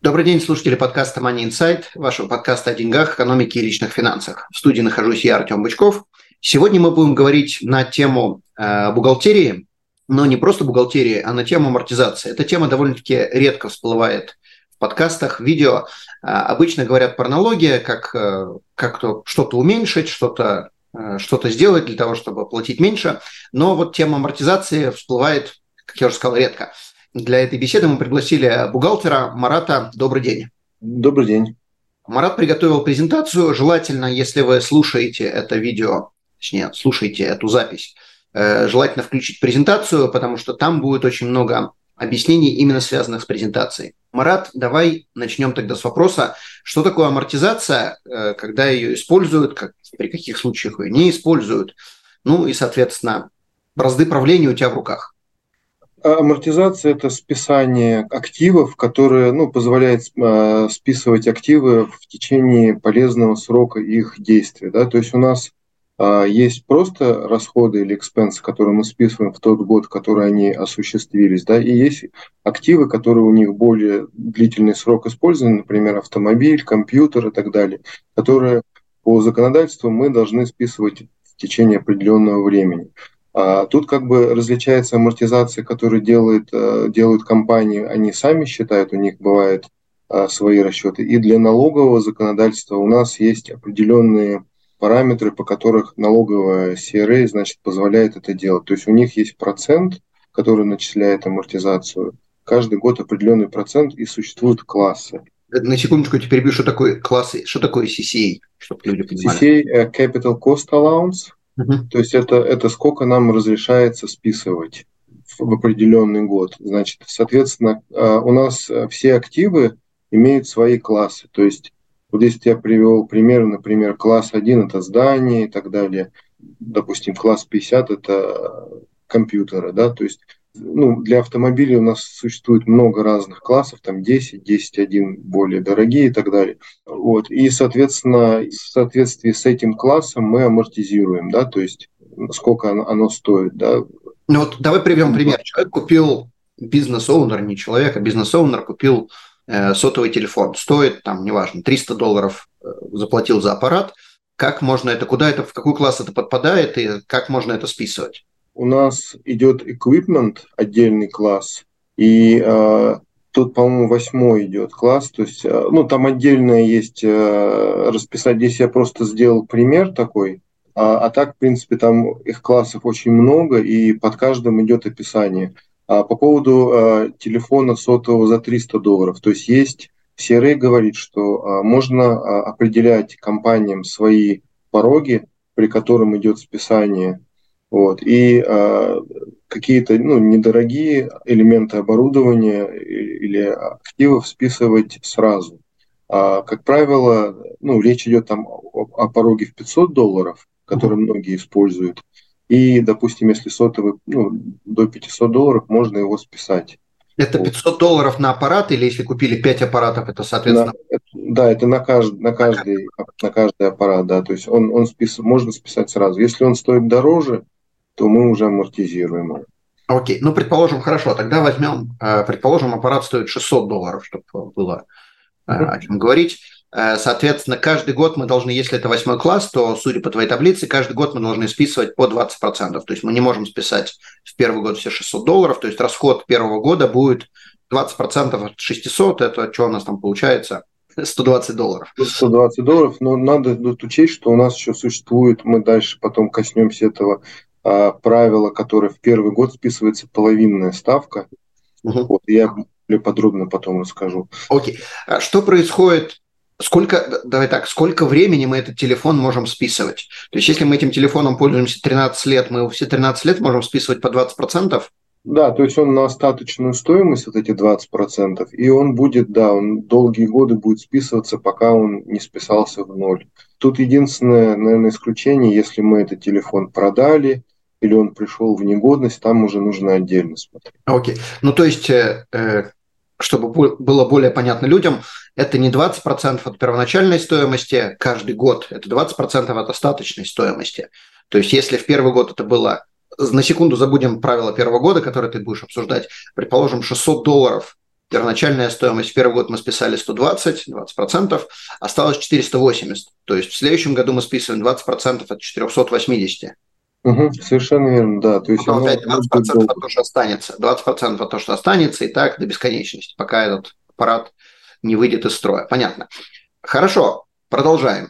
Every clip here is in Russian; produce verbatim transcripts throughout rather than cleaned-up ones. Добрый день, слушатели подкаста Money Insight, вашего подкаста о деньгах, экономике и личных финансах. В студии нахожусь я, Артём Бычков. Сегодня мы будем говорить на тему э, бухгалтерии, но не просто бухгалтерии, а на тему амортизации. Эта тема довольно-таки редко всплывает в подкастах, видео. Э, обычно говорят про налоги, как, э, как то, что-то уменьшить, что-то, э, что-то сделать для того, чтобы платить меньше. Но вот тема амортизации всплывает, как я уже сказал, редко. Для этой беседы мы пригласили бухгалтера Марата. Добрый день. Добрый день. Марат приготовил презентацию. Желательно, если вы слушаете это видео, точнее, слушаете эту запись, желательно включить презентацию, потому что там будет очень много объяснений, именно связанных с презентацией. Марат, давай начнем тогда с вопроса, что такое амортизация, когда ее используют, как, при каких случаях ее не используют, ну и, соответственно, бразды правления у тебя в руках. Амортизация – это списание активов, которое ну, позволяет э, списывать активы в течение полезного срока их действия. Да? То есть у нас э, есть просто расходы или экспенсы, которые мы списываем в тот год, в который они осуществились, да? И есть активы, которые у них более длительный срок использования, например, автомобиль, компьютер и так далее, которые по законодательству мы должны списывать в течение определенного времени. Тут как бы различается амортизация, которую делают, делают компании, они сами считают, у них бывают свои расчеты. И для налогового законодательства у нас есть определенные параметры, по которых налоговая си ар эй, значит, позволяет это делать. То есть у них есть процент, который начисляет амортизацию. Каждый год определенный процент, и существуют классы. На секундочку, я перебью, что такое классы, что такое си си эй, чтобы люди понимали. си си эй – Capital Cost Allowance. Uh-huh. То есть это, это сколько нам разрешается списывать в определенный год. Значит, соответственно, у нас все активы имеют свои классы. То есть вот здесь я привел пример, например, класс один – это здание и так далее. Допустим, класс пятьдесят – это компьютеры. Да? То есть ну, для автомобилей у нас существует много разных классов, там десять, десять один, более дорогие и так далее. Вот. И, соответственно, в соответствии с этим классом мы амортизируем, да, то есть сколько оно, оно стоит. Да. Ну вот давай приведем пример. Человек купил, бизнес-оунер, не человек, а бизнес-оунер купил э, сотовый телефон. Стоит, там, неважно, триста долларов заплатил за аппарат. Как можно это, куда это, в какой класс это подпадает и как можно это списывать? У нас идет equipment, отдельный класс, и э, тут, по-моему, восьмой идет класс, то есть, э, ну, там отдельное есть э, расписать, здесь я просто сделал пример такой, а, а так, в принципе, там их классов очень много, и под каждым идет описание. А по поводу э, телефона сотового за триста долларов, то есть есть, си ар эй говорит, что э, можно э, определять компаниям свои пороги, при котором идет списание. Вот. И э, какие-то ну, недорогие элементы оборудования или активов списывать сразу. А, как правило, ну, речь идет там о, о пороге в пятьсот долларов, который многие используют. И, допустим, если сотовый ну, до пятьсот долларов, можно его списать. Это пятьсот долларов на аппарат или если купили пять аппаратов, это, соответственно... На, это, да, это на каждый, на каждый, на каждый аппарат, да. То есть он, он спис, можно списать сразу. Если он стоит дороже, то мы уже амортизируем. Окей, okay. Ну, предположим, хорошо, тогда возьмем, предположим, аппарат стоит шестьсот долларов, чтобы было mm-hmm. о чем говорить. Соответственно, каждый год мы должны, если это восьмой класс, то, судя по твоей таблице, каждый год мы должны списывать по двадцать процентов. То есть мы не можем списать в первый год все шестьсот долларов, то есть расход первого года будет двадцать процентов от шестисот, это что у нас там получается? сто двадцать долларов. сто двадцать долларов, но надо тут учесть, что у нас еще существует, мы дальше потом коснемся этого, правило, которое в первый год списывается половинная ставка. Угу. Вот, я более подробно потом расскажу. Окей. А что происходит? Сколько, давай так, сколько времени мы этот телефон можем списывать? То есть, если мы этим телефоном пользуемся тринадцать лет, мы его все тринадцать лет можем списывать по двадцать процентов? Да, то есть он на остаточную стоимость, вот эти двадцать процентов, и он будет, да, он долгие годы будет списываться, пока он не списался в ноль. Тут единственное, наверное, исключение, если мы этот телефон продали или он пришел в негодность, там уже нужно отдельно смотреть. Окей. Okay. Ну, то есть, чтобы было более понятно людям, это не двадцать процентов от первоначальной стоимости каждый год, это двадцать процентов от остаточной стоимости. То есть, если в первый год это было... На секунду забудем правила первого года, которые ты будешь обсуждать. Предположим, шестьсот долларов. Первоначальная стоимость в первый год мы списали сто двадцать, двадцать процентов. Осталось четыреста восемьдесят. То есть в следующем году мы списываем двадцать процентов от четырехсот восьмидесяти. Угу, совершенно верно, да. То есть потом опять двадцать процентов от того, что останется. двадцать процентов от того, что останется, и так до бесконечности, пока этот аппарат не выйдет из строя. Понятно. Хорошо, продолжаем.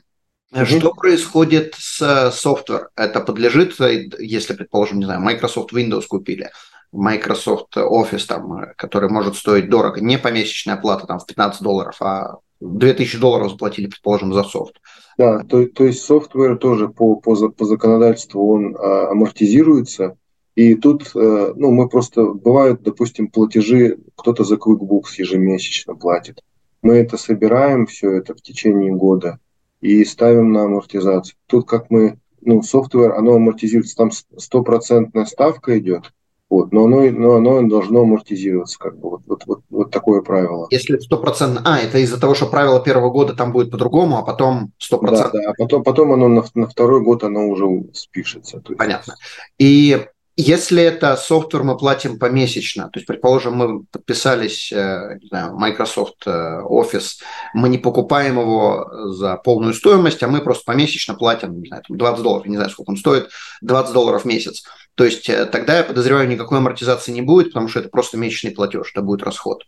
Что mm-hmm. происходит с софтвером? Это подлежит, если, предположим, не знаю, Microsoft Windows купили, Microsoft Office, там, который может стоить дорого, не помесячная плата там, в пятнадцать долларов, а две тысячи долларов заплатили, предположим, за софт. Да, то, то есть софтвер тоже по, по, по законодательству он а, амортизируется, и тут а, ну, мы просто, бывают, допустим, платежи, кто-то за QuickBooks ежемесячно платит. Мы это собираем, все это в течение года, и ставим на амортизацию. Тут как мы, ну, софтвер, оно амортизируется, там стопроцентная ставка идет, вот, но оно, но оно должно амортизироваться, как бы, вот, вот, вот, вот такое правило. Если стопроцентно, а, это из-за того, что правило первого года там будет по-другому, а потом стопроцентно. Да, да, а потом, потом оно на, на второй год оно уже спишется. То есть. Понятно. И если это софтвер мы платим помесячно, то есть, предположим, мы подписались, не знаю, Microsoft Office, мы не покупаем его за полную стоимость, а мы просто помесячно платим, не знаю, двадцать долларов, не знаю, сколько он стоит, двадцать долларов в месяц. То есть тогда, я подозреваю, никакой амортизации не будет, потому что это просто месячный платеж, это будет расход.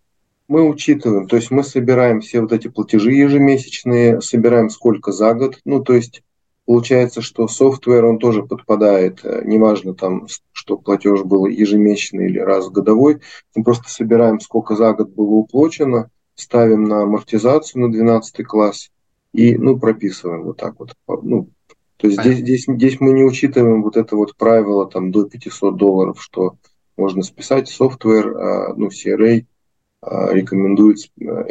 Мы учитываем, то есть мы собираем все вот эти платежи ежемесячные, собираем сколько за год, ну, то есть... Получается, что софтвер, он тоже подпадает, неважно, там, что платеж был ежемесячный или раз годовой, мы просто собираем, сколько за год было уплачено, ставим на амортизацию на двенадцатый класс и, ну, прописываем вот так вот. Ну, то есть здесь, здесь, здесь мы не учитываем вот это вот правило там, до пятисот долларов, что можно списать, софтвер, ну, си ар эй рекомендует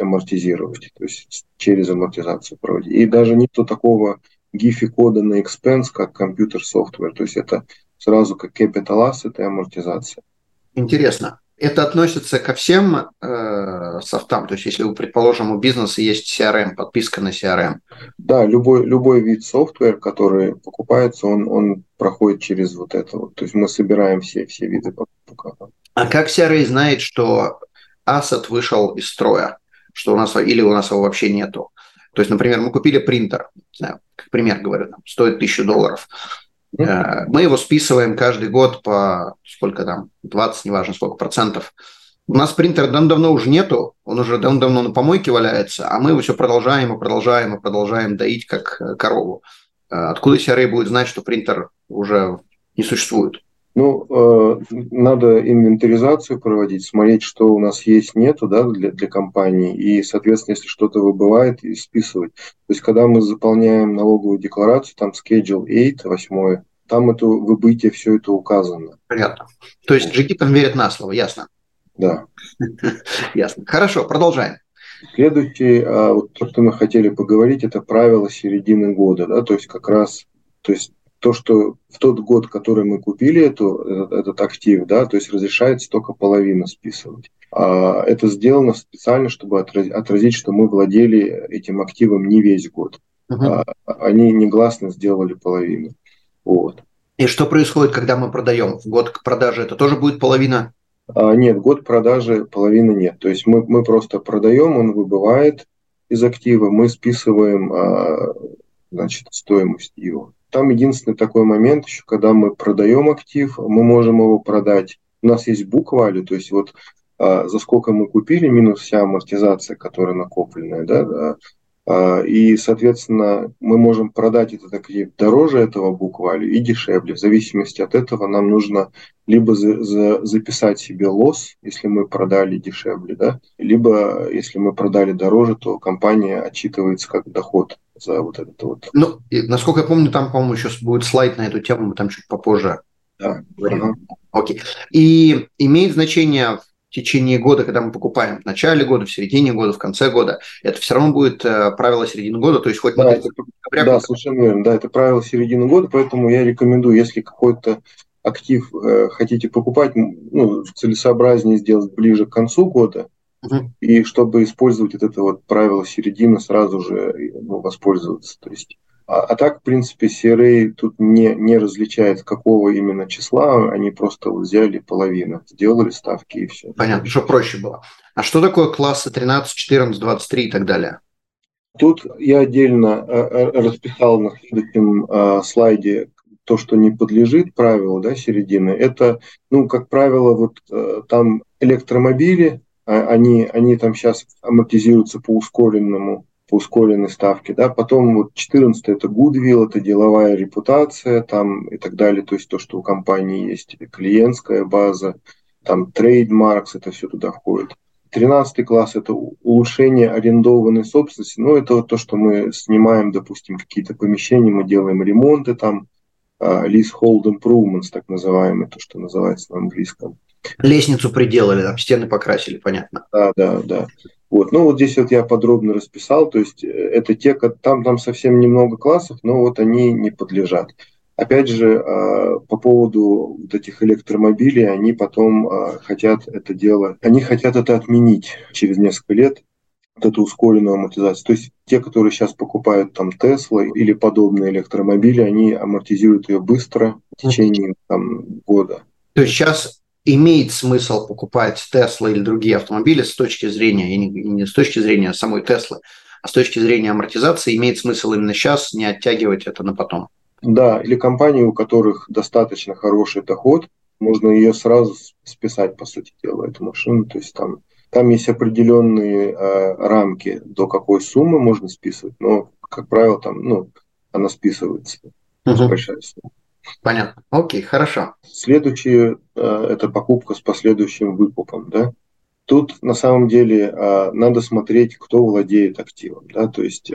амортизировать, то есть через амортизацию проводить. И даже нету такого... джи ай эф ай кода на expense, как компьютер-софтвер. То есть это сразу как capital asset и амортизация. Интересно. Это относится ко всем э, софтам? То есть если, предположим, у бизнеса есть си ар эм, подписка на си ар эм? Да, любой, любой вид софтвера, который покупается, он, он проходит через вот это. Вот. То есть мы собираем все, все виды покупок. А как си ар эй знает, что asset вышел из строя? Что у нас, или у нас его вообще нету? То есть, например, мы купили принтер, как пример говорю, стоит тысячу долларов. Mm-hmm. Мы его списываем каждый год по сколько там, двадцать, неважно сколько процентов. У нас принтера давно уже нету, он уже давно на помойке валяется, а мы его все продолжаем и продолжаем и продолжаем доить как корову. Откуда си ар эй будет знать, что принтер уже не существует? Ну, надо инвентаризацию проводить, смотреть, что у нас есть, нету, да, для, для компании, и, соответственно, если что-то выбывает, и списывать. То есть, когда мы заполняем налоговую декларацию, там Schedule восемь, восемь, там это выбытие, все это указано. Понятно. То есть, джи ай там верят на слово, ясно? Да. Ясно. Хорошо, продолжаем. Следующее, вот то, что мы хотели поговорить, это правило середины года, да, то есть, как раз, то есть, то, что в тот год, который мы купили эту, этот, этот актив, да, то есть разрешается только половина списывать. А это сделано специально, чтобы отразить, что мы владели этим активом не весь год. Uh-huh. А, они негласно сделали половину. Вот. И что происходит, когда мы продаем? В год к продаже это тоже будет половина? А, нет, год продажи половины нет. То есть мы, мы просто продаем, он выбывает из актива, мы списываем а, значит, стоимость его. Там единственный такой момент, еще когда мы продаем актив, мы можем его продать. У нас есть book value, то есть вот а, за сколько мы купили, минус вся амортизация, которая накопленная, да, да. А, и, соответственно, мы можем продать этот актив дороже этого book value и дешевле. В зависимости от этого нам нужно либо за, за, записать себе лосс, если мы продали дешевле, да, либо если мы продали дороже, то компания отчитывается как доход. За вот этот вот. Ну, и, насколько я помню, там, по-моему, еще будет слайд на эту тему, мы там чуть попозже. Да. Ага. Окей. И имеет значение в течение года, когда мы покупаем, в начале года, в середине года, в конце года, это все равно будет э, правило середины года, то есть хоть... Да, это, да, года... совершенно верно, да, это правило середины года, поэтому я рекомендую, если какой-то актив э, хотите покупать, ну, целесообразнее сделать ближе к концу года, угу. И чтобы использовать вот это вот правило середины, сразу же, ну, воспользоваться, то есть... А, а так, в принципе, си ар эй тут не, не различает, какого именно числа, они просто взяли половину, сделали ставки и все. Понятно, что проще было. А что такое классы тринадцать, четырнадцать, двадцать три и так далее? Тут я отдельно э, расписал на следующем э, слайде то, что не подлежит правилу, да, середины. Это, ну, как правило, вот э, там электромобили, э, они, они там сейчас амортизируются по ускоренному, по ускоренной ставке, да, потом вот четырнадцатый это Goodwill, это деловая репутация там и так далее, то есть то, что у компании есть клиентская база, там трейдмаркс, это все туда входит. тринадцатый класс это улучшение арендованной собственности, ну это вот то, что мы снимаем, допустим, какие-то помещения, мы делаем ремонты там, leasehold improvements, так называемые, то, что называется на английском. Лестницу приделали, там стены покрасили, понятно. Да, да, да. Вот. Ну, вот здесь вот я подробно расписал, то есть это те, там, там совсем немного классов, но вот они не подлежат. Опять же, по поводу вот этих электромобилей, они потом хотят это дело, они хотят это отменить через несколько лет, вот эту ускоренную амортизацию. То есть те, которые сейчас покупают там Tesla или подобные электромобили, они амортизируют ее быстро в течение там, года. То есть сейчас... Имеет смысл покупать Tesla или другие автомобили с точки зрения, и не, и не с точки зрения самой Tesla, а с точки зрения амортизации, имеет смысл именно сейчас не оттягивать это на потом. Да, или компании, у которых достаточно хороший доход, можно ее сразу списать, по сути дела, эту машину. То есть там, там есть определенные э, рамки, до какой суммы можно списывать, но, как правило, там, ну, она списывается. Угу. Большая сумма. Понятно. Окей, хорошо. Следующее – это покупка с последующим выкупом. Да? Тут на самом деле надо смотреть, кто владеет активом. Да? То есть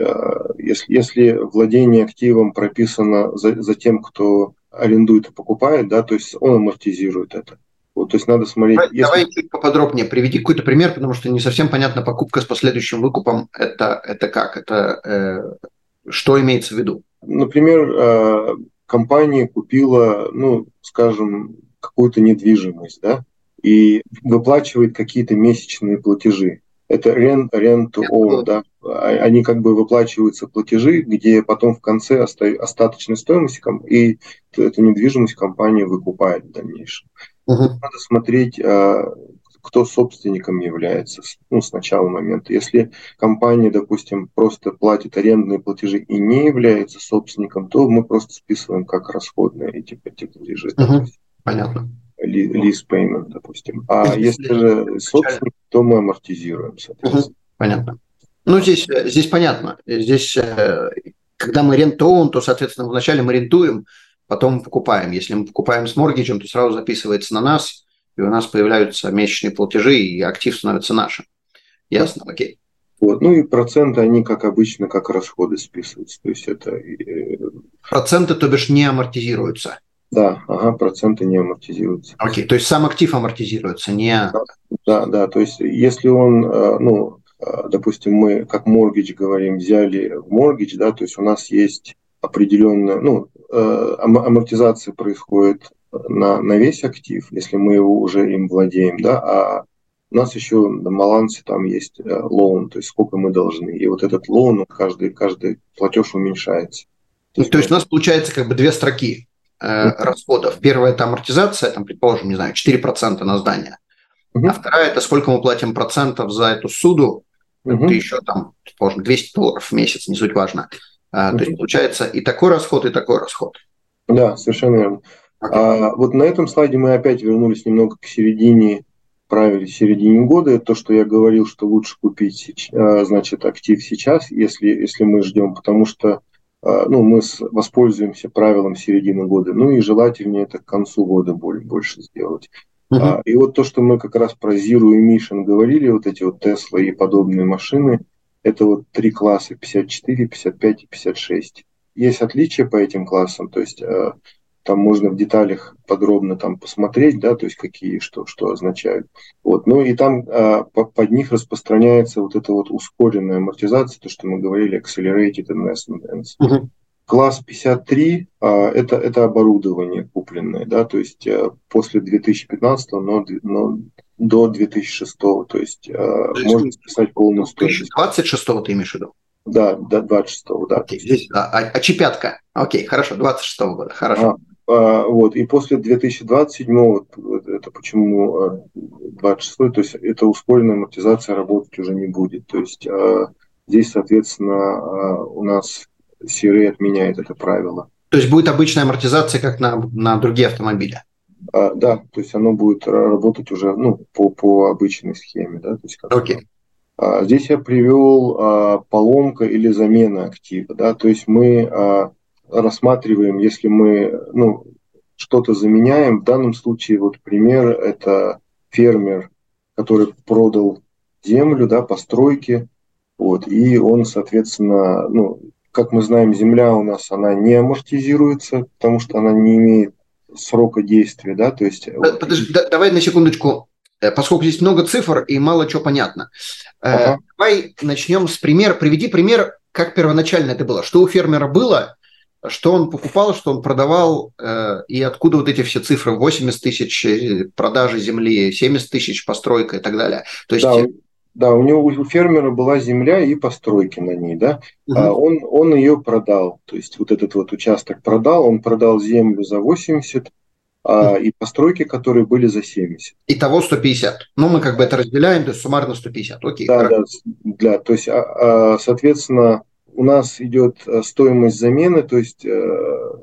если, если владение активом прописано за, за тем, кто арендует и покупает, да, то есть он амортизирует это. Вот, то есть надо смотреть… Давай, если... давай чуть поподробнее, приведи какой-то пример, потому что не совсем понятно, покупка с последующим выкупом – это, это как? Это, э, что имеется в виду? Например… Э, компания купила, ну, скажем, какую-то недвижимость, да, и выплачивает какие-то месячные платежи. Это rent, rent to own, да. Они как бы выплачиваются платежи, где потом в конце остаточной стоимости, и эту недвижимость компания выкупает в дальнейшем. Угу. Надо смотреть, кто собственником является, ну, с начала момента. Если компания, допустим, просто платит арендные платежи и не является собственником, то мы просто списываем как расходные эти, эти платежи. Угу. Допустим, понятно. Лиз payment, допустим. А если, если же собственник, то мы амортизируем, соответственно. Угу. Понятно. Ну, здесь, здесь понятно. Здесь, когда мы рентуем, то, соответственно, вначале мы рентуем, потом покупаем. Если мы покупаем с моргиджем, то сразу записывается на нас, и у нас появляются месячные платежи, и актив становится нашим. Ясно, окей. Вот. Ну и проценты, они, как обычно, как расходы списываются. То есть это... Проценты, то бишь, не амортизируются? Да, ага, проценты не амортизируются. Окей, то есть сам актив амортизируется, не... Да, да, да, то есть если он, ну, допустим, мы как mortgage говорим, взяли mortgage, да, то есть у нас есть определенная, ну, амортизация происходит На, на весь актив, если мы его уже им владеем, да, а у нас еще на балансе там есть лоун, то есть сколько мы должны. И вот этот лоун, каждый, каждый платеж уменьшается. То есть, то есть у нас получается как бы две строки э, uh-huh. расходов. Первая – это амортизация, там, предположим, не знаю, четыре процента на здание. Uh-huh. А вторая – это сколько мы платим процентов за эту суду, uh-huh. это еще там, предположим, двести долларов в месяц, не суть важно. Uh-huh. То есть получается и такой расход, и такой расход. Да, совершенно верно. Okay. А, вот на этом слайде мы опять вернулись немного к середине, правильно, середине года. То, что я говорил, что лучше купить, значит, актив сейчас, если, если мы ждем, потому что, ну, мы воспользуемся правилом середины года. Ну и желательнее это к концу года больше сделать. Uh-huh. А, и вот то, что мы как раз про Zero Emission говорили, вот эти вот Tesla и подобные машины, это вот три класса: пятьдесят четыре, пятьдесят пять и пятьдесят шесть. Есть отличия по этим классам, то есть... там можно в деталях подробно там посмотреть, да, то есть какие, что, что означают. Вот. Ну и там а, по, под них распространяется вот эта вот ускоренная амортизация, то, что мы говорили, accelerated investments. Uh-huh. Класс пятьдесят три а, – это, это оборудование купленное, да, то есть а, после две тысячи пятнадцатого, но, но до две тысячи шестого, то есть, а, то есть можно списать полную стоимость. двадцать шестого ты имеешь в виду? Да, до двадцать шестого, да. Окей, здесь, да. А, а чепятка. Окей, хорошо, двадцать шестого года, хорошо. А, а, вот, и после две тысячи двадцать седьмого, это почему двадцать шестой, то есть это ускоренная амортизация работать уже не будет. То есть а, здесь, соответственно, а, у нас си ар эй отменяет это правило. То есть будет обычная амортизация, как на, на другие автомобили? А, да, то есть оно будет работать уже ну, по, по обычной схеме. Да, то есть как окей. Здесь я привел а, поломка или замена актива, да, то есть мы а, рассматриваем, если мы ну, что-то заменяем, в данном случае вот пример это фермер, который продал землю, да, постройки, вот, и он, соответственно, ну, как мы знаем, земля у нас, она не амортизируется, потому что она не имеет срока действия, да, то есть... Подожди, да, давай на секундочку. Поскольку здесь много цифр и мало чего понятно. Ага. Давай начнем с примера. Приведи пример, как первоначально это было. Что у фермера было, что он покупал, что он продавал, и откуда вот эти все цифры? восемьдесят тысяч продажи земли, семьдесят тысяч постройка и так далее. То есть... да, да, у него у фермера была земля и постройки на ней. Да? Угу. Он, он ее продал. То есть вот этот вот участок продал, он продал землю за восемьдесят, А, и постройки, которые были за семьдесят. Итого сто пятьдесят. Ну, мы как бы это разделяем, то есть суммарно сто пятьдесят. Окей. Да, да, да, то есть, соответственно, у нас идет стоимость замены, то есть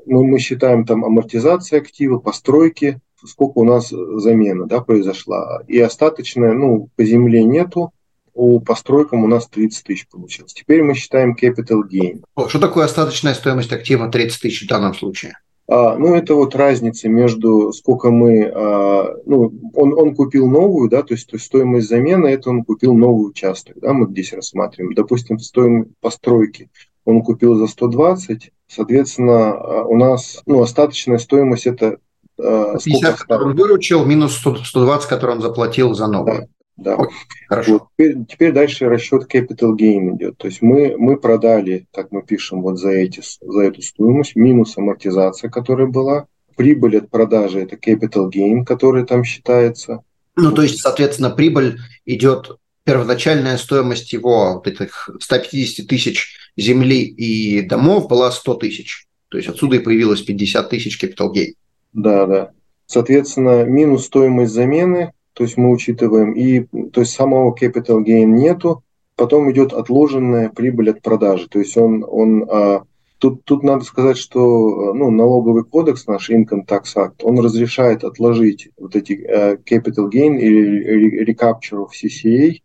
мы, мы считаем там амортизация актива, постройки, сколько у нас замена, да, произошла. И остаточная, ну, по земле нету, у постройкам у нас тридцать тысяч получилось. Теперь мы считаем capital gain. Что такое остаточная стоимость актива тридцать тысяч в данном случае? А, ну, это вот разница между сколько мы... А, ну, он, он купил новую, да, то есть, то есть стоимость замены, это он купил новый участок, да, мы здесь рассматриваем. Допустим, стоимость постройки он купил за сто двадцать, соответственно, у нас, ну, остаточная стоимость это... А, пятьдесят, который он выручил, минус сто двадцать, который он заплатил за новую. Да, да. Ой, хорошо. Вот, теперь, теперь дальше расчет capital gain идет. То есть мы, мы продали, как мы пишем, вот за, эти, за эту стоимость, минус амортизация, которая была. Прибыль от продажи – это capital gain, который там считается. Ну, то есть, соответственно, прибыль идет, первоначальная стоимость его вот этих сто пятьдесят тысяч земли и домов была сто тысяч. То есть отсюда и появилось пятьдесят тысяч capital gain. Да, да. Соответственно, минус стоимость замены – то есть мы учитываем, и то есть самого capital gain нету, потом идет отложенная прибыль от продажи. То есть он, он а, тут, тут надо сказать, что ну, налоговый кодекс наш, Income Tax Act, он разрешает отложить вот эти а, capital gain или recapture of си си эй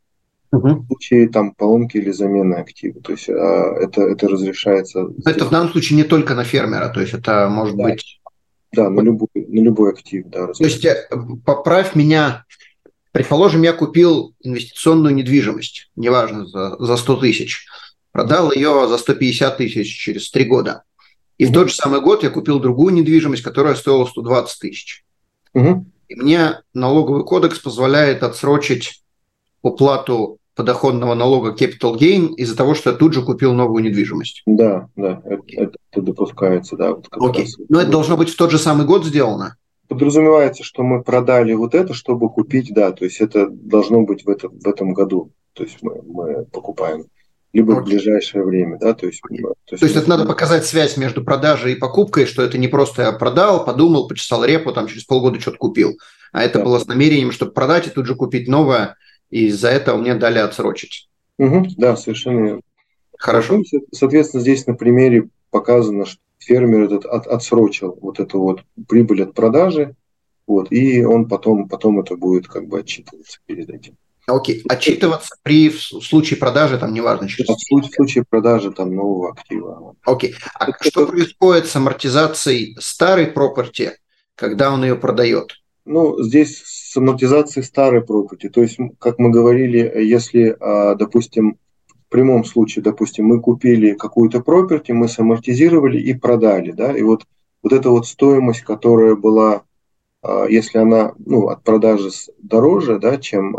угу. в случае там, поломки или замены актива. То есть а, это, это разрешается. Это здесь в данном случае не только на фермера, то есть это может да. быть... Да, на любой, на любой актив. Да, то есть, поправь меня, предположим, я купил инвестиционную недвижимость, неважно, за, за сто тысяч, продал ее за сто пятьдесят тысяч через три года. И угу. в тот же самый год я купил другую недвижимость, которая стоила сто двадцать тысяч. Угу. И мне налоговый кодекс позволяет отсрочить уплату подоходного налога capital gain из-за того, что я тут же купил новую недвижимость. Да, да, это, это допускается, да. Вот окей, раз. Но это должно быть в тот же самый год сделано? Подразумевается, что мы продали вот это, чтобы купить, да, то есть это должно быть в, это, в этом году, то есть мы, мы покупаем, либо окей. в ближайшее время, да, то есть... То есть, то есть это надо показать связь между продажей и покупкой, что это не просто я продал, подумал, почесал репу, там через полгода что-то купил, а это да. было с намерением, чтобы продать и тут же купить новое, и из-за этого мне дали отсрочить. Угу, да, совершенно. Хорошо. Соответственно, здесь на примере показано, что фермер этот от, отсрочил вот эту вот прибыль от продажи, вот, и он потом, потом это будет как бы отчитываться перед этим. Окей. Отчитываться при в случае продажи, там неважно, через да, в случае продажи там нового актива. Окей. А это что это... происходит с амортизацией старой property, когда он ее продает? Ну, здесь с амортизацией старой property. То есть, как мы говорили, если, допустим, в прямом случае, допустим, мы купили какую-то property, мы самортизировали и продали, да, и вот вот эта вот стоимость, которая была, если она, ну, от продажи дороже, да, чем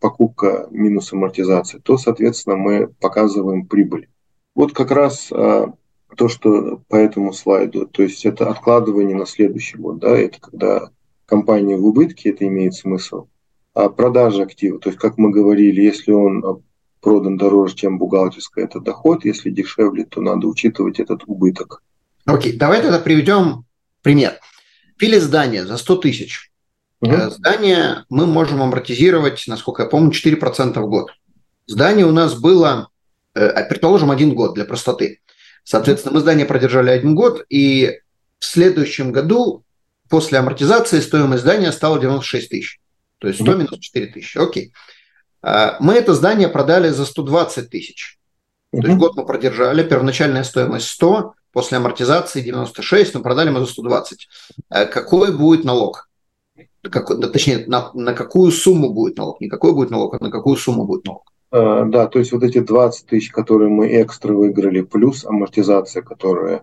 покупка минус амортизация, то, соответственно, мы показываем прибыль. Вот как раз то, что по этому слайду, то есть это откладывание на следующий год, да, это когда компания в убытке, это имеет смысл. А продажа актива, то есть, как мы говорили, если он продан дороже, чем бухгалтерская, это доход, если дешевле, то надо учитывать этот убыток. Окей, давай тогда приведем пример. Купили здание за сто тысяч. Угу. Здание мы можем амортизировать, насколько я помню, четыре процента в год. Здание у нас было, предположим, один год для простоты. Соответственно, мы здание продержали один год, и в следующем году после амортизации стоимость здания стала девяносто шесть тысяч. То есть сто минус четыре тысячи. Окей. Мы это здание продали за сто двадцать тысяч. То есть год мы продержали, первоначальная стоимость сто, после амортизации девяносто шесть, но продали мы за сто двадцать. Какой будет налог? Как, точнее, на, на какую сумму будет налог? Не какой будет налог, а на какую сумму будет налог? А, да, то есть вот эти двадцать тысяч, которые мы экстра выиграли, плюс амортизация, которая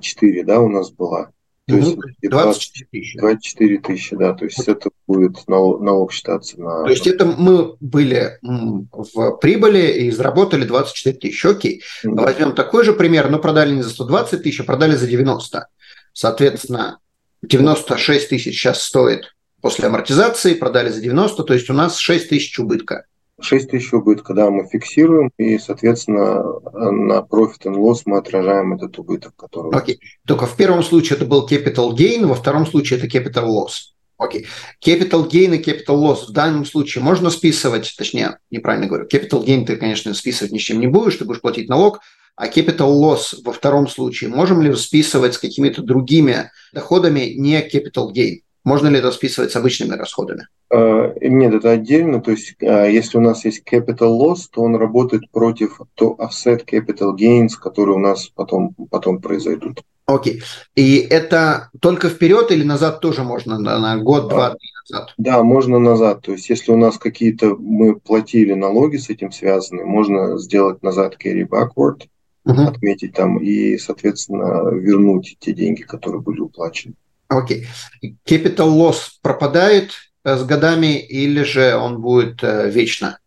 четыре, да, у нас была. То есть двадцать четыре тысячи. двадцать четыре тысячи, да, то есть вот. Это будет налог, налог считаться на... То есть это мы были в прибыли и заработали двадцать четыре тысячи, окей. Да. Возьмем такой же пример, но продали не за сто двадцать тысяч, а продали за девяносто. Соответственно, девяносто шесть тысяч сейчас стоит после амортизации, продали за девяносто, то есть у нас шесть тысяч убытка. шесть тысяч убытка, да, мы фиксируем, и, соответственно, на Profit and Loss мы отражаем этот убыток, который... Окей. Только в первом случае это был Capital Gain, во втором случае это Capital Loss. Окей. Capital Gain и Capital Loss в данном случае можно списывать, точнее, неправильно говорю, Capital Gain ты, конечно, списывать ни с чем не будешь, ты будешь платить налог, а Capital Loss во втором случае можем ли списывать с какими-то другими доходами, не Capital Gain? Можно ли это списывать с обычными расходами? Нет, это отдельно. То есть, если у нас есть capital loss, то он работает против то offset capital gains, которые у нас потом, потом произойдут. Окей. И это только вперед или назад тоже можно на год, два, три назад? Да, можно назад. То есть, если у нас какие-то мы платили налоги с этим связаны, можно сделать назад carry backward, uh-huh. отметить там и, соответственно, вернуть те деньги, которые были уплачены. Окей. Okay. Capital loss пропадает с годами или же он будет э, вечно?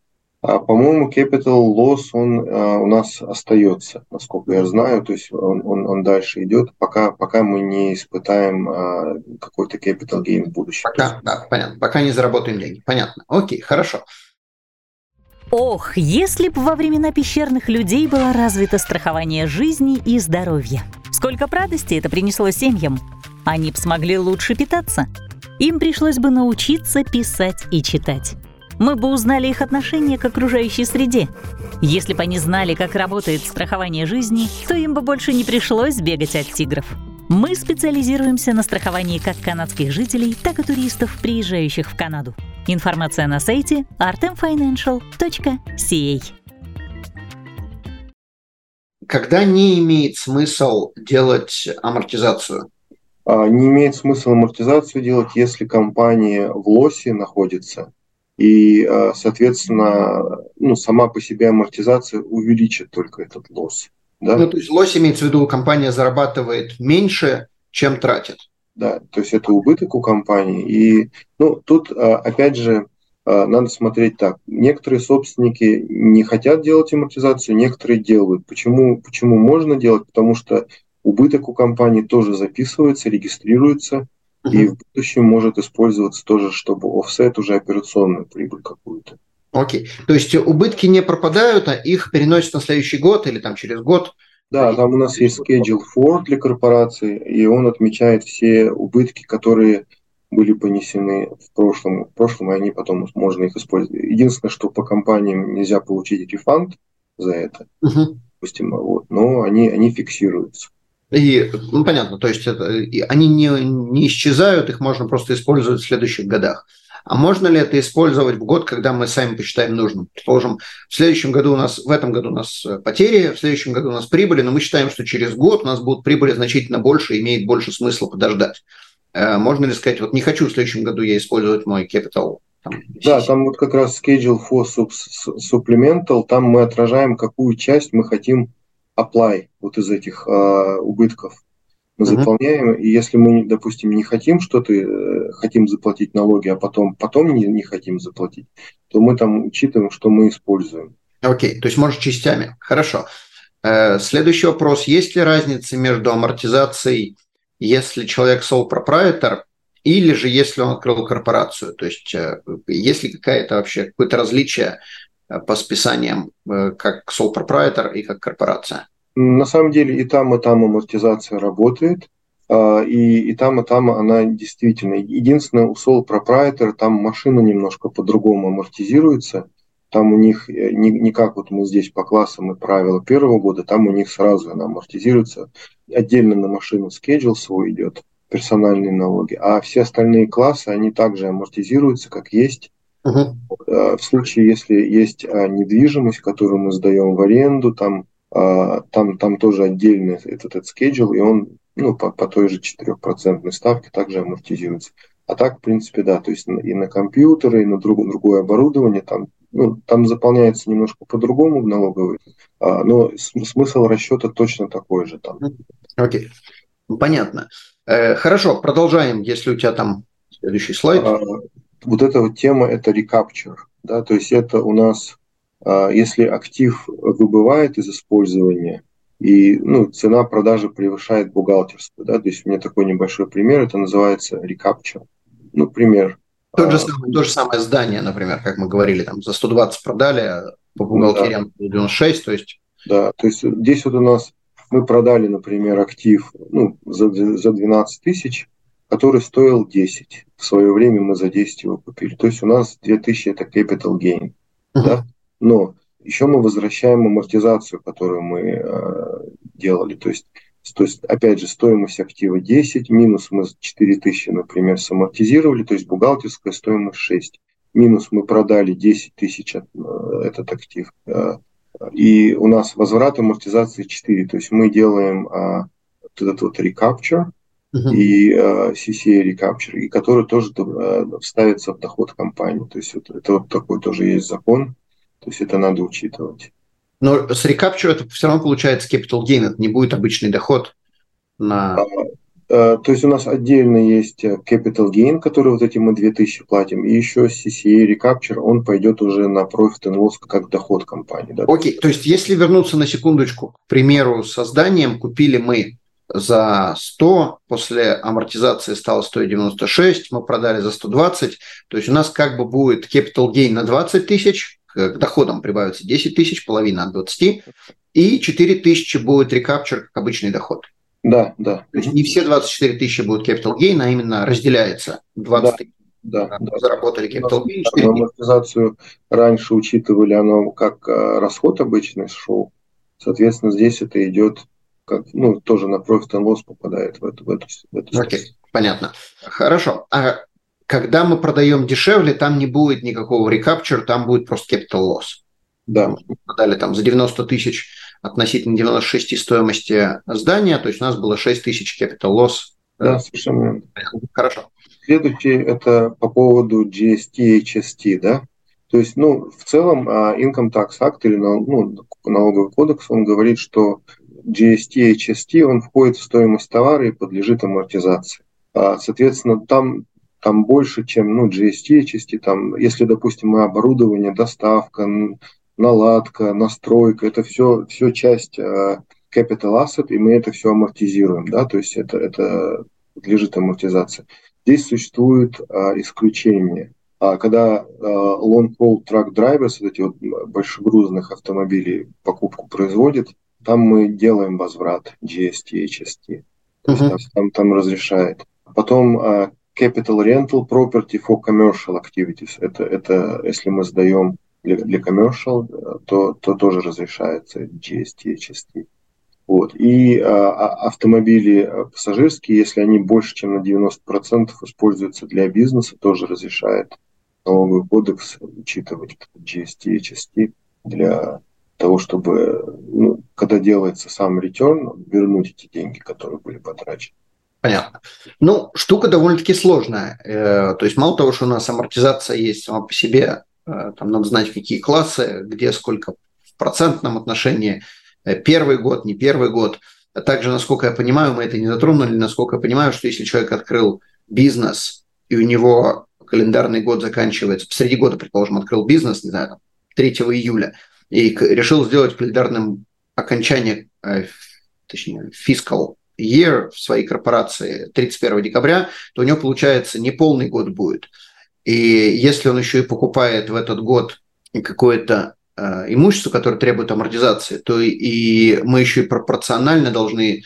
А, по-моему, capital loss он э, у нас остается, насколько я знаю. То есть он, он, он дальше идет, пока, пока мы не испытаем э, какой-то capital gain в будущем. Пока, да, понятно. Пока не заработаем деньги. Понятно. Окей, хорошо. Ох, если бы во времена пещерных людей было развито страхование жизни и здоровья. Сколько радости это принесло семьям. Они бы смогли лучше питаться. Им пришлось бы научиться писать и читать. Мы бы узнали их отношение к окружающей среде. Если бы они знали, как работает страхование жизни, то им бы больше не пришлось бегать от тигров. Мы специализируемся на страховании как канадских жителей, так и туристов, приезжающих в Канаду. Информация на сайте артем финаншл точка си эй. Когда не имеет смысл делать амортизацию? Не имеет смысла амортизацию делать, если компания в лоссе находится, и, соответственно, ну, сама по себе амортизация увеличит только этот лосс. Да? Ну, то есть лосс имеется в виду, компания зарабатывает меньше, чем тратит. Да, то есть это убыток у компании. И ну, тут, опять же, надо смотреть так. Некоторые собственники не хотят делать амортизацию, некоторые делают. Почему, почему можно делать? Потому что убыток у компании тоже записывается, регистрируется, uh-huh. и в будущем может использоваться тоже, чтобы офсет уже операционную прибыль какую-то. Окей. Okay. То есть убытки не пропадают, а их переносят на следующий год или там через год? Да, и... там у нас есть Schedule четыре для корпорации, и он отмечает все убытки, которые были понесены в прошлом, в прошлом, и они потом можно их использовать. Единственное, что по компаниям нельзя получить рефанд за это, uh-huh. допустим, вот, но они, они фиксируются. И, ну, понятно, то есть это, и они не, не исчезают, их можно просто использовать в следующих годах. А можно ли это использовать в год, когда мы сами посчитаем нужным? Предположим, в следующем году у нас, в этом году у нас потери, в следующем году у нас прибыли, но мы считаем, что через год у нас будут прибыли значительно больше, имеет больше смысла подождать. Можно ли сказать, вот не хочу в следующем году я использовать мой capital? Там, да, там вот как раз Schedule четыре Supplemental, там мы отражаем, какую часть мы хотим apply вот из этих э, убытков. заполняем, uh-huh. и если мы, допустим, не хотим что-то, хотим заплатить налоги, а потом, потом не, не хотим заплатить, то мы там учитываем, что мы используем. Окей, okay. То есть может частями. Хорошо. Следующий вопрос. Есть ли разница между амортизацией, если человек sole proprietor, или же если он открыл корпорацию? То есть есть ли какая-то вообще какое-то различие по списаниям как sole proprietor и как корпорация? На самом деле и там, и там амортизация работает, и, и там, и там она действительно. Единственное, у sole proprietor там машина немножко по-другому амортизируется, там у них не, не как вот мы здесь по классам и правила первого года, там у них сразу она амортизируется, отдельно на машину schedule свой идет, персональные налоги, а все остальные классы, они также амортизируются, как есть. Uh-huh. В случае, если есть недвижимость, которую мы сдаем в аренду, там Там, там тоже отдельный этот, этот schedule, и он ну, по, по той же четырёхпроцентной ставке также амортизируется. А так, в принципе, да, то есть и на компьютеры, и на друг, другое оборудование, там, ну, там заполняется немножко по-другому в налоговой, но смысл расчета точно такой же там. Окей, okay. Понятно. Хорошо, продолжаем, если у тебя там следующий слайд. Вот эта вот тема – это recapture, да, то есть это у нас… Если актив выбывает из использования, и ну, цена продажи превышает бухгалтерскую, да, то есть у меня такой небольшой пример, это называется recapture. Ну, пример. То же, самое, то же самое здание, например, как мы говорили, там за сто двадцать продали, а по бухгалтериям да. девяносто шесть, то есть… Да, то есть здесь вот у нас мы продали, например, актив ну, за, за двенадцать тысяч, который стоил десять. В свое время мы за десять его купили. То есть у нас две тысячи – это capital gain, uh-huh. да? Но еще мы возвращаем амортизацию, которую мы э, делали. То есть, то есть, опять же, стоимость актива десять, минус мы четыре тысячи, например, самортизировали, то есть бухгалтерская стоимость шесть. Минус мы продали десять тысяч э, этот актив. Э, и у нас возврат амортизации четыре. То есть мы делаем э, вот этот вот recapture uh-huh. и э, си си эй recapture, и который тоже э, вставится в доход компании. То есть вот, это вот такой тоже есть закон. То есть это надо учитывать. Но с рекапчу это все равно получается capital gain, это не будет обычный доход на... А, а, то есть у нас отдельно есть capital gain, который вот эти мы две тысячи платим, и еще си си эй recapture, он пойдет уже на profit and loss как доход компании. Да? Окей, то есть если вернуться на секундочку, к примеру, со зданием купили мы за сто, после амортизации стало сто девяносто шесть, мы продали за сто двадцать, то есть у нас как бы будет capital gain на двадцать тысяч, к доходам прибавится десять тысяч, половина от двадцати, и четыре тысячи будет recapture как обычный доход. Да, да. То есть не все двадцать четыре тысячи будут capital gain, а именно разделяется двадцать тысяч. Да, да, да. Заработали capital gain. Да, амортизацию раньше учитывали оно как расход обычный шоу. Соответственно, здесь это идет, как, ну, тоже на profit and loss попадает в эту, в эту, в эту Окей, ситуацию. Понятно. Хорошо. А когда мы продаем дешевле, там не будет никакого recapture, там будет просто capital loss. Да. Мы продали там за девяносто тысяч относительно девяносто шести стоимости здания, то есть у нас было шесть тысяч capital loss. Да, совершенно. Хорошо. Следующее это по поводу джи эс ти, эйч эс ти, да. То есть, ну, в целом Income Tax Act или ну, налоговый кодекс, он говорит, что джи эс ти, эйч эс ти, он входит в стоимость товара и подлежит амортизации. Соответственно, там Там больше, чем ну, джи эс ти, эйч эс ти, там, если, допустим, оборудование, доставка, наладка, настройка, это все, все часть э, capital asset, и мы это все амортизируем, да, то есть это, это подлежит амортизации. Здесь существует э, исключение. А когда э, long-haul truck drivers, вот эти вот большегрузных автомобилей, покупку производят, там мы делаем возврат джи эс ти, эйч эс ти, то есть, uh-huh. там, там разрешает. Потом э, Capital Rental Property for Commercial Activities. Это, это если мы сдаем для, для commercial, то, то тоже разрешается джи эс ти, эйч эс ти. Вот. И а, автомобили пассажирские, если они больше, чем на девяносто процентов используются для бизнеса, тоже разрешает налоговый кодекс учитывать джи эс ти, эйч эс ти для того, чтобы, ну, когда делается сам return, вернуть эти деньги, которые были потрачены. Понятно. Ну, штука довольно-таки сложная. Э, то есть мало того, что у нас амортизация есть сама по себе, э, там надо знать, какие классы, где сколько в процентном отношении, э, первый год, не первый год. А также, насколько я понимаю, мы это не затронули, насколько я понимаю, что если человек открыл бизнес, и у него календарный год заканчивается, посреди года, предположим, открыл бизнес, не знаю, третьего июля, и решил сделать календарным окончание, точнее, fiscal year в своей корпорации тридцать первого декабря, то у него, получается, не полный год будет. И если он еще и покупает в этот год какое-то э, имущество, которое требует амортизации, то и, и мы еще и пропорционально должны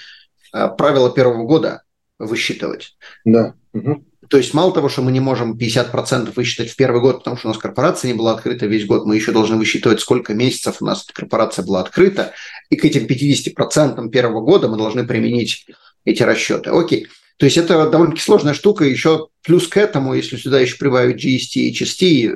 э, правила первого года высчитывать. Да. Угу. То есть мало того, что мы не можем пятьдесят процентов высчитать в первый год, потому что у нас корпорация не была открыта весь год, мы еще должны высчитывать, сколько месяцев у нас корпорация была открыта, и к этим пятидесяти процентам первого года мы должны применить эти расчеты. Окей. То есть это довольно-таки сложная штука. Еще плюс к этому, если сюда еще прибавить джи эс ти, эйч эс ти,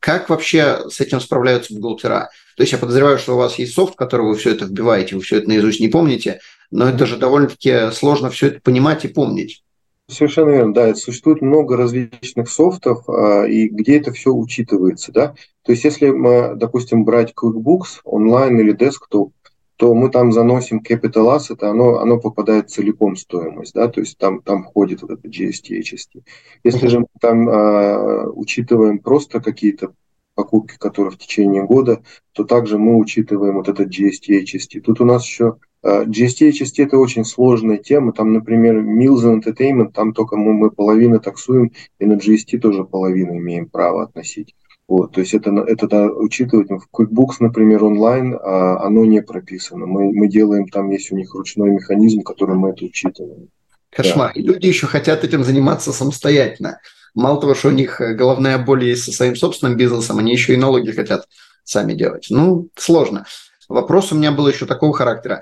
как вообще с этим справляются бухгалтера? То есть я подозреваю, что у вас есть софт, в который вы все это вбиваете, вы все это наизусть не помните, но это же довольно-таки сложно все это понимать и помнить. Совершенно верно, да. Существует много различных софтов, и где это все учитывается, да. То есть если мы, допустим, брать QuickBooks онлайн или десктоп, то мы там заносим Capital Loss, это оно, оно попадает целиком в стоимость, да, то есть там, там входит вот это джи эс ти, эйч эс ти. Если же мы там э, учитываем просто какие-то покупки, которые в течение года, то также мы учитываем вот это джи эс ти, эйч эс ти. Тут у нас еще э, джи эс ти, эйч эс ти это очень сложная тема, там, например, Meals and Entertainment, там только мы, мы половину таксуем, и на джи эс ти тоже половину имеем право относить. Вот, то есть это, это да, учитывать. В QuickBooks, например, онлайн, а, оно не прописано. Мы, мы делаем, там есть у них ручной механизм, который мы это учитываем. Кошмар. Да. И люди еще хотят этим заниматься самостоятельно. Мало того, что у них головная боль есть со своим собственным бизнесом, они еще и налоги хотят сами делать. Ну, сложно. Вопрос у меня был еще такого характера.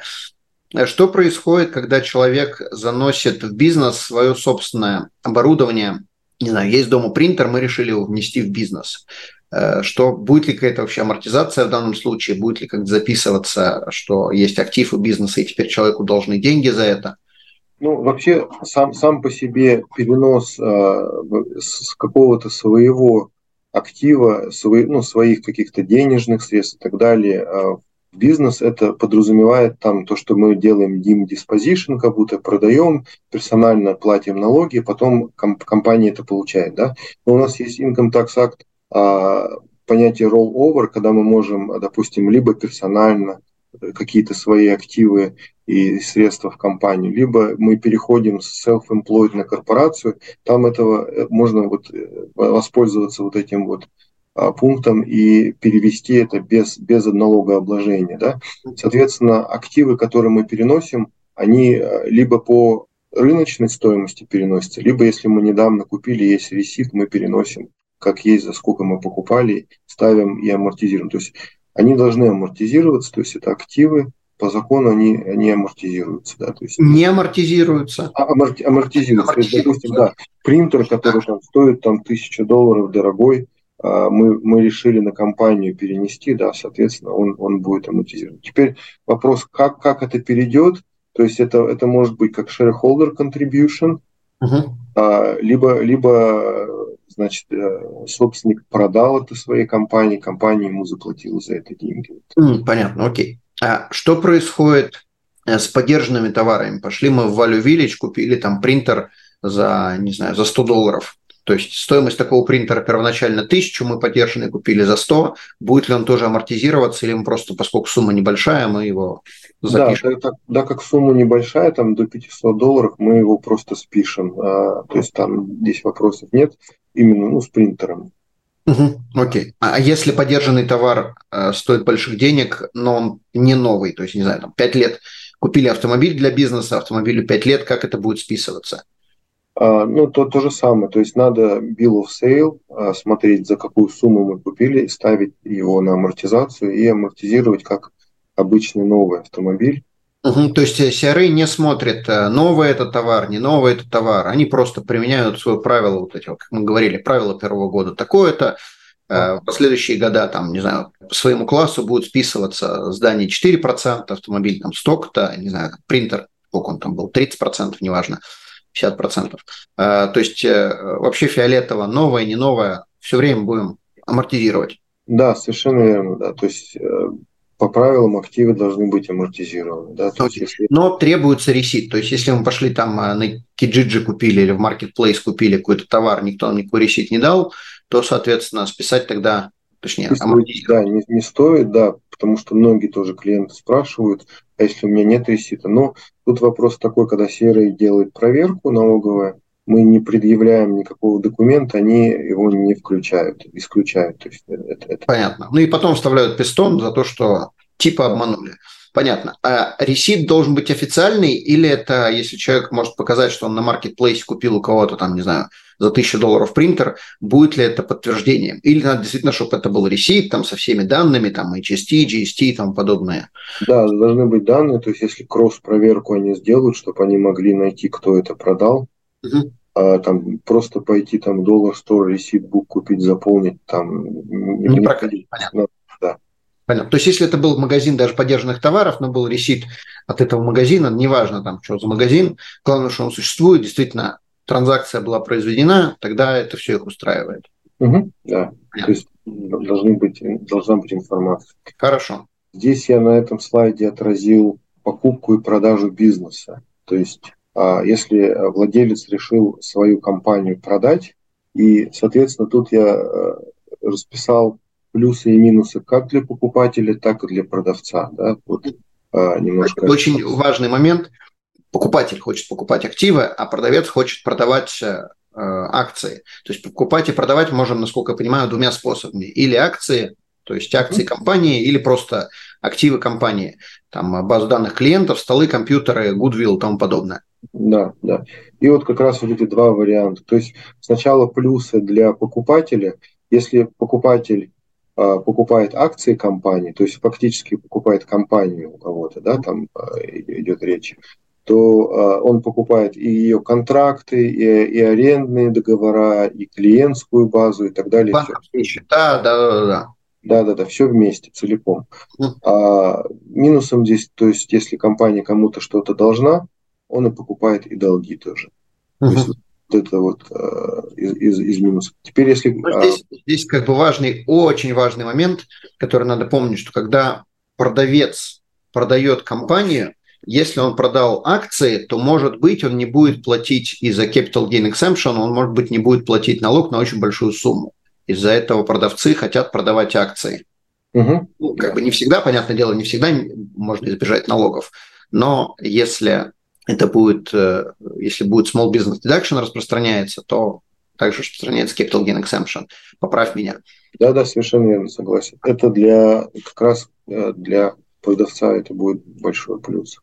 Что происходит, когда человек заносит в бизнес свое собственное оборудование? Не знаю, есть дома принтер, мы решили его внести в бизнес. Что, будет ли какая-то вообще амортизация в данном случае, будет ли как-то записываться, что есть актив у бизнеса, и теперь человеку должны деньги за это? Ну, вообще, сам, сам по себе перенос э, с какого-то своего актива, свои, ну, своих каких-то денежных средств и так далее, э, в бизнес, это подразумевает там то, что мы делаем дим disposition, как будто продаем, персонально платим налоги, потом комп компания это получает. Да? Но у нас есть Income Tax Act, а, понятие roll-over, когда мы можем, допустим, либо персонально какие-то свои активы и средства в компанию, либо мы переходим с self-employed на корпорацию, там этого можно вот воспользоваться вот этим вот пунктом и перевести это без, без налогообложения. Да? Соответственно, активы, которые мы переносим, они либо по рыночной стоимости переносятся, либо если мы недавно купили, есть ресит, мы переносим, как есть, за сколько мы покупали, ставим и амортизируем. То есть они должны амортизироваться, то есть это активы, по закону они, они амортизируются. Да? То есть, не амортизируются. А, аморти, амортизируются. амортизируются. Есть, допустим, да, принтер, который там стоит там, тысячу долларов, дорогой, Мы, мы решили на компанию перенести, да, соответственно, он, он будет амортизирован. Теперь вопрос, как, как это перейдет, то есть это, это может быть как shareholder contribution, uh-huh. либо, либо, значит, собственник продал это своей компании, компания ему заплатила за это деньги. Mm, понятно, окей. А что происходит с подержанными товарами? Пошли мы в Value Village, купили там принтер за, не знаю, за сто долларов. То есть стоимость такого принтера первоначально тысячу, мы подержанный купили за сто. Будет ли он тоже амортизироваться, или мы просто, поскольку сумма небольшая, мы его запишем? Да, да, как сумма небольшая, там до пятисот долларов, мы его просто спишем. А, то есть там здесь вопросов нет, именно ну, с принтером. Угу, окей. А если подержанный товар э, стоит больших денег, но он не новый, то есть, не знаю, там пять лет купили автомобиль для бизнеса, автомобилю пять лет, как это будет списываться? Uh, ну, то, то же самое, то есть надо bill of sale, uh, смотреть, за какую сумму мы купили, ставить его на амортизацию и амортизировать как обычный новый автомобиль. Uh-huh. То есть си ар эй не смотрит, новый это товар, не новый это товар, они просто применяют свое правило, вот эти, как мы говорили, правило первого года такое-то, uh, в последующие года, там, не знаю, по своему классу будут списываться здание четыре процента, автомобиль там столько-то, не знаю, принтер, сколько он там был, тридцать процентов, неважно. пятьдесят процентов. То есть вообще фиолетово, новое, не новое, все время будем амортизировать. Да, совершенно верно, да. То есть по правилам активы должны быть амортизированы. Да? То есть, если... Но требуется ресит. То есть, если мы пошли там на Kijiji купили или в Marketplace купили какой-то товар, никто нам никакой ресит не дал, то, соответственно, списать тогда, точнее, амортизировать. Да, не, не стоит, да, потому что многие тоже клиенты спрашивают, а если у меня нет ресита? Но тут вопрос такой, когда си ар эй делает проверку налоговую, мы не предъявляем никакого документа, они его не включают, исключают. То есть это, это... Понятно. Ну и потом вставляют пистон за то, что типа обманули. Понятно. А ресит должен быть официальный или это, если человек может показать, что он на маркетплейсе купил у кого-то, там, не знаю, за тысячу долларов принтер, будет ли это подтверждением? Или надо действительно, чтобы это был ресит, там, со всеми данными, там, эйч эс ти, джи эс ти и тому подобное? Да, должны быть данные, то есть если кросс-проверку они сделают, чтобы они могли найти, кто это продал, угу. А, там просто пойти там доллар стор ресит бук купить, заполнить там не, не прокатить. Понятно. Да. Понятно. То есть если это был магазин даже подержанных товаров, но был ресит от этого магазина, неважно там что за магазин, главное, что он существует, действительно транзакция была произведена, тогда это все их устраивает. Угу. Да. Понятно. То есть должны быть, должна быть информация. Хорошо. Здесь я на этом слайде отразил покупку и продажу бизнеса, то есть если владелец решил свою компанию продать, и, соответственно, тут я расписал плюсы и минусы как для покупателя, так и для продавца. Да? Вот, немножко... Очень важный момент. Покупатель хочет покупать активы, а продавец хочет продавать э, акции. То есть покупать и продавать можем, насколько я понимаю, двумя способами. Или акции, то есть акции компании, или просто активы компании. Там базу данных клиентов, столы, компьютеры, Goodwill и тому подобное. Да, да. И вот как раз вот эти два варианта. То есть сначала плюсы для покупателя. Если покупатель а, покупает акции компании, то есть фактически покупает компанию у кого-то, да, там а, идет речь, то а, он покупает и ее контракты, и, и арендные договора, и клиентскую базу и так далее. Банковские счета, да, да, да. Да, да, да, все вместе, целиком. А минусом здесь, то есть если компания кому-то что-то должна, он и покупает и долги тоже. Uh-huh. То есть вот это вот э, из, из, из минусов. Теперь если... Ну, здесь, здесь как бы важный, очень важный момент, который надо помнить, что когда продавец продает компанию, если он продал акции, то, может быть, он не будет платить из-за Capital Gain Exemption, он, может быть, не будет платить налог на очень большую сумму. Из-за этого продавцы хотят продавать акции. Uh-huh. Ну, как бы не всегда, понятное дело, не всегда можно избежать налогов. Но если... Это будет, если будет small business deduction распространяется, то также распространяется capital gain exemption. Поправь меня. Да, да, совершенно верно, согласен. Это для как раз для продавца это будет большой плюс.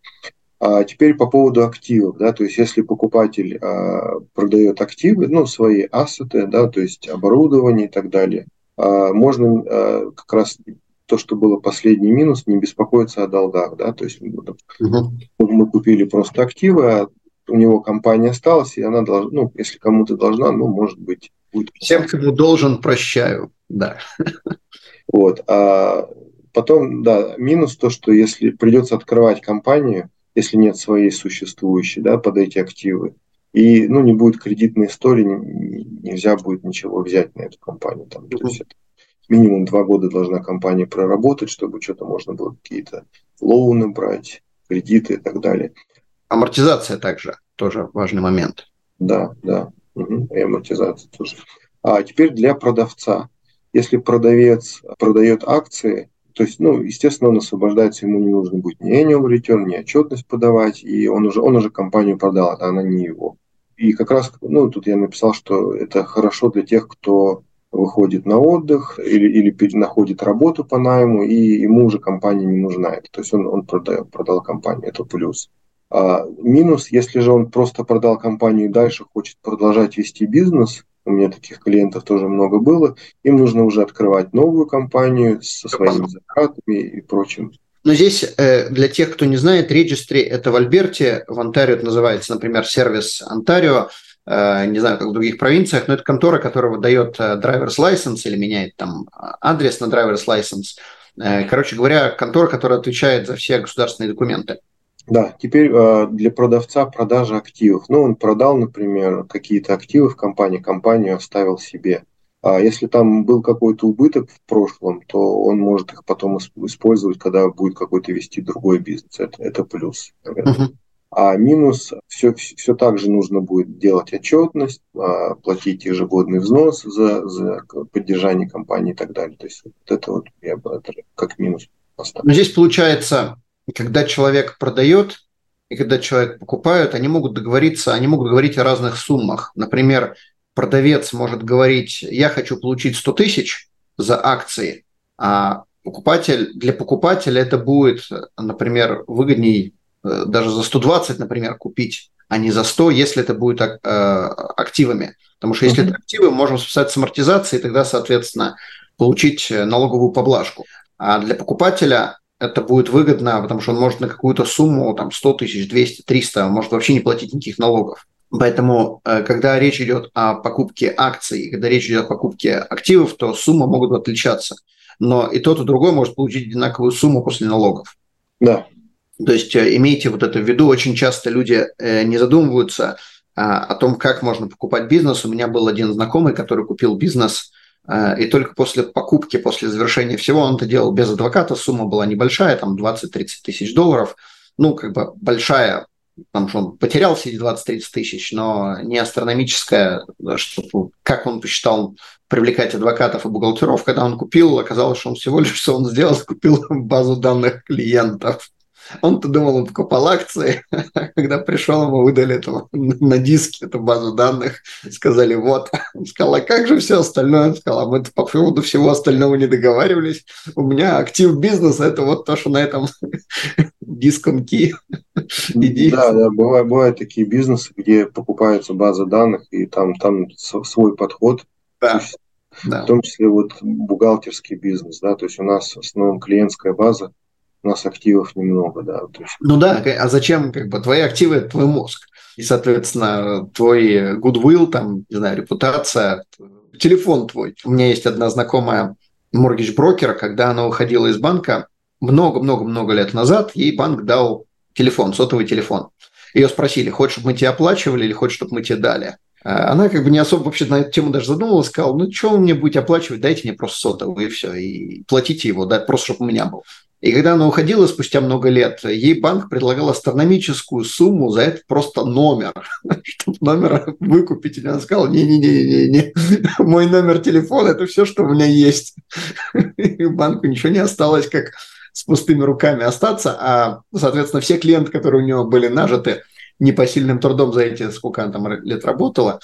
А теперь по поводу активов, да, то есть если покупатель а, продает активы, ну свои ассеты, да, то есть оборудование и так далее, а, можно а, как раз то, что было последний минус, не беспокоиться о долгах, да, то есть uh-huh. мы купили просто активы, а у него компания осталась, и она должна, ну, если кому-то должна, ну, может быть, будет... Всем, кому должен, прощаю, да. Вот, а потом, да, минус то, что если придется открывать компанию, если нет своей существующей, да, под эти активы, и, ну, не будет кредитной истории, нельзя будет ничего взять на эту компанию, там, uh-huh. то есть это... Минимум два года должна компания проработать, чтобы что-то можно было какие-то лоуны брать, кредиты и так далее. Амортизация также тоже важный момент. Да, да. Угу. И амортизация тоже. А теперь для продавца. Если продавец продает акции, то есть, ну, естественно, он освобождается, ему не нужно будет ни annual return, ни отчетность подавать, и он уже, он уже компанию продал, а она не его. И как раз, ну, тут я написал, что это хорошо для тех, кто... выходит на отдых или, или находит работу по найму, и ему уже компания не нужна. Это, то есть он, он продал, продал компанию, это плюс. А минус, если же он просто продал компанию и дальше хочет продолжать вести бизнес, у меня таких клиентов тоже много было, им нужно уже открывать новую компанию со своими затратами и прочим. Но здесь, для тех, кто не знает, Registry – это в Альберте, в Онтарио это называется, например, сервис Ontario, не знаю, как в других провинциях, но это контора, которая выдает driver's license или меняет там адрес на driver's license. Короче говоря, контора, которая отвечает за все государственные документы. Да, теперь для продавца продажа активов. Ну, он продал, например, какие-то активы в компании, компанию оставил себе. А если там был какой-то убыток в прошлом, то он может их потом использовать, когда будет какой-то вести другой бизнес. Это, это плюс, наверное. Uh-huh. А минус, все, все так же нужно будет делать отчетность, платить ежегодный взнос за, за поддержание компании и так далее. То есть вот это вот я бы как минус поставил. Но здесь получается, когда человек продает и когда человек покупает, они могут договориться, они могут говорить о разных суммах. Например, продавец может говорить: я хочу получить сто тысяч за акции, а покупатель, для покупателя это будет, например, выгодней даже за сто двадцать, например, купить, а не за сто, если это будет ак- активами. Потому что если mm-hmm. это активы, можем списать с амортизации, и тогда, соответственно, получить налоговую поблажку. А для покупателя это будет выгодно, потому что он может на какую-то сумму, там, сто тысяч, двести, триста, может вообще не платить никаких налогов. Поэтому, когда речь идет о покупке акций, и когда речь идет о покупке активов, то суммы могут отличаться. Но и тот, и другой может получить одинаковую сумму после налогов. Да. То есть имейте вот это в виду. Очень часто люди не задумываются о том, как можно покупать бизнес. У меня был один знакомый, который купил бизнес, и только после покупки, после завершения всего, он это делал без адвоката. Сумма была небольшая, там двадцать-тридцать тысяч долларов. Ну, как бы большая, потому что он потерял все эти двадцать-тридцать тысяч, но не астрономическая, чтобы, как он посчитал, привлекать адвокатов и бухгалтеров. Когда он купил, оказалось, что он всего лишь, что он сделал, купил базу данных клиентов. Он-то думал, он покупал акции, когда пришел, ему выдали это, на диске эту базу данных, сказали: вот. Он сказал: а как же все остальное? Он сказал: а мы по поводу всего остального не договаривались, у меня актив бизнеса, это вот то, что на этом дисконки. Да, да, бывают, бывают такие бизнесы, где покупается база данных, и там, там свой подход. Да. Да. В том числе вот бухгалтерский бизнес, да, то есть у нас в основном клиентская база, у нас активов немного, да. То есть... Ну да, а зачем, как бы, твои активы – это твой мозг. И, соответственно, твой Goodwill, там, не знаю, репутация, телефон твой. У меня есть одна знакомая моргидж-брокер, когда она уходила из банка, много-много-много лет назад ей банк дал телефон, сотовый телефон. Ее спросили: хочешь, чтобы мы тебе оплачивали, или хочешь, чтобы мы тебе дали? Она как бы не особо вообще на эту тему даже задумывалась, сказала: ну, что вы мне будете оплачивать, дайте мне просто сотовый, и все, и платите его, да, просто чтобы у меня был. И когда она уходила спустя много лет, ей банк предлагал астрономическую сумму за это просто номер, чтобы номер выкупить. И она сказала: не-не-не, мой номер телефона – это все, что у меня есть. И банку ничего не осталось, как с пустыми руками остаться. А, соответственно, все клиенты, которые у него были нажиты непосильным трудом за эти, сколько она там лет работала,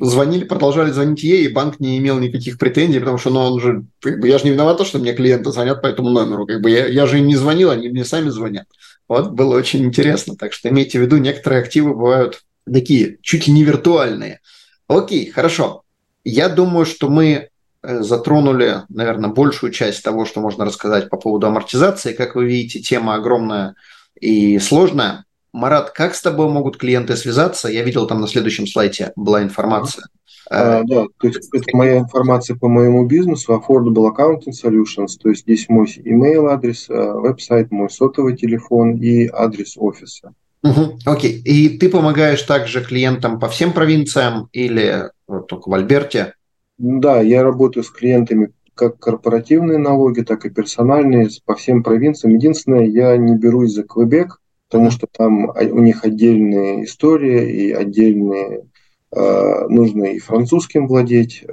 звонили, продолжали звонить ей, и банк не имел никаких претензий, потому что, ну, он же, как бы, я же не виноват, что мне клиенты звонят по этому номеру, как бы я, я же им не звонил, они мне сами звонят. Вот, было очень интересно, так что имейте в виду, некоторые активы бывают такие, чуть ли не виртуальные. Окей, хорошо. Я думаю, что мы затронули, наверное, большую часть того, что можно рассказать по поводу амортизации. Как вы видите, тема огромная и сложная. Марат, как с тобой могут клиенты связаться? Я видел, там на следующем слайде была информация. А, а, да, то есть это моя информация по моему бизнесу, Affordable Accounting Solutions, то есть здесь мой email-адрес, веб-сайт, мой сотовый телефон и адрес офиса. Угу, окей, и ты помогаешь также клиентам по всем провинциям или только в Альберте? Да, я работаю с клиентами как корпоративные налоги, так и персональные, по всем провинциям. Единственное, я не берусь за Квебек, потому что там у них отдельные истории и отдельные, э, нужно и французским владеть,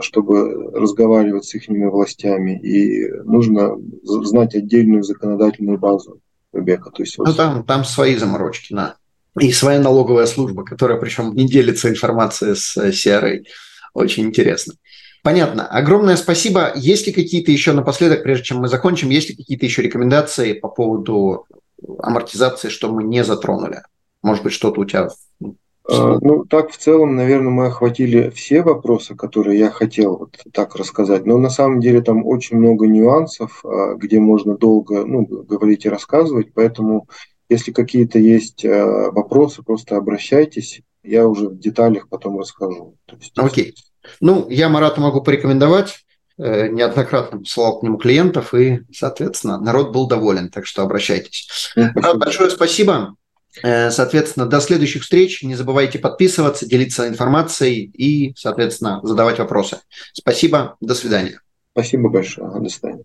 чтобы разговаривать с их властями, и нужно знать отдельную законодательную базу Квебека. То есть, вот... Ну там, там свои заморочки, да. И своя налоговая служба, которая причем не делится информацией с си ар эй. Очень интересно. Понятно. Огромное спасибо. Есть ли какие-то еще напоследок, прежде чем мы закончим, есть ли какие-то еще рекомендации по поводу амортизации, что мы не затронули? Может быть, что-то у тебя... Ну, так, в целом, наверное, мы охватили все вопросы, которые я хотел вот так рассказать. Но на самом деле там очень много нюансов, где можно долго, ну, говорить и рассказывать. Поэтому, если какие-то есть вопросы, просто обращайтесь. Я уже в деталях потом расскажу. Окей. Okay. Ну, я Марату могу порекомендовать. Неоднократно посылал к нему клиентов, и, соответственно, народ был доволен, так что обращайтесь. Спасибо. Марат, большое спасибо. Соответственно, до следующих встреч. Не забывайте подписываться, делиться информацией и, соответственно, задавать вопросы. Спасибо. До свидания. Спасибо большое. До свидания.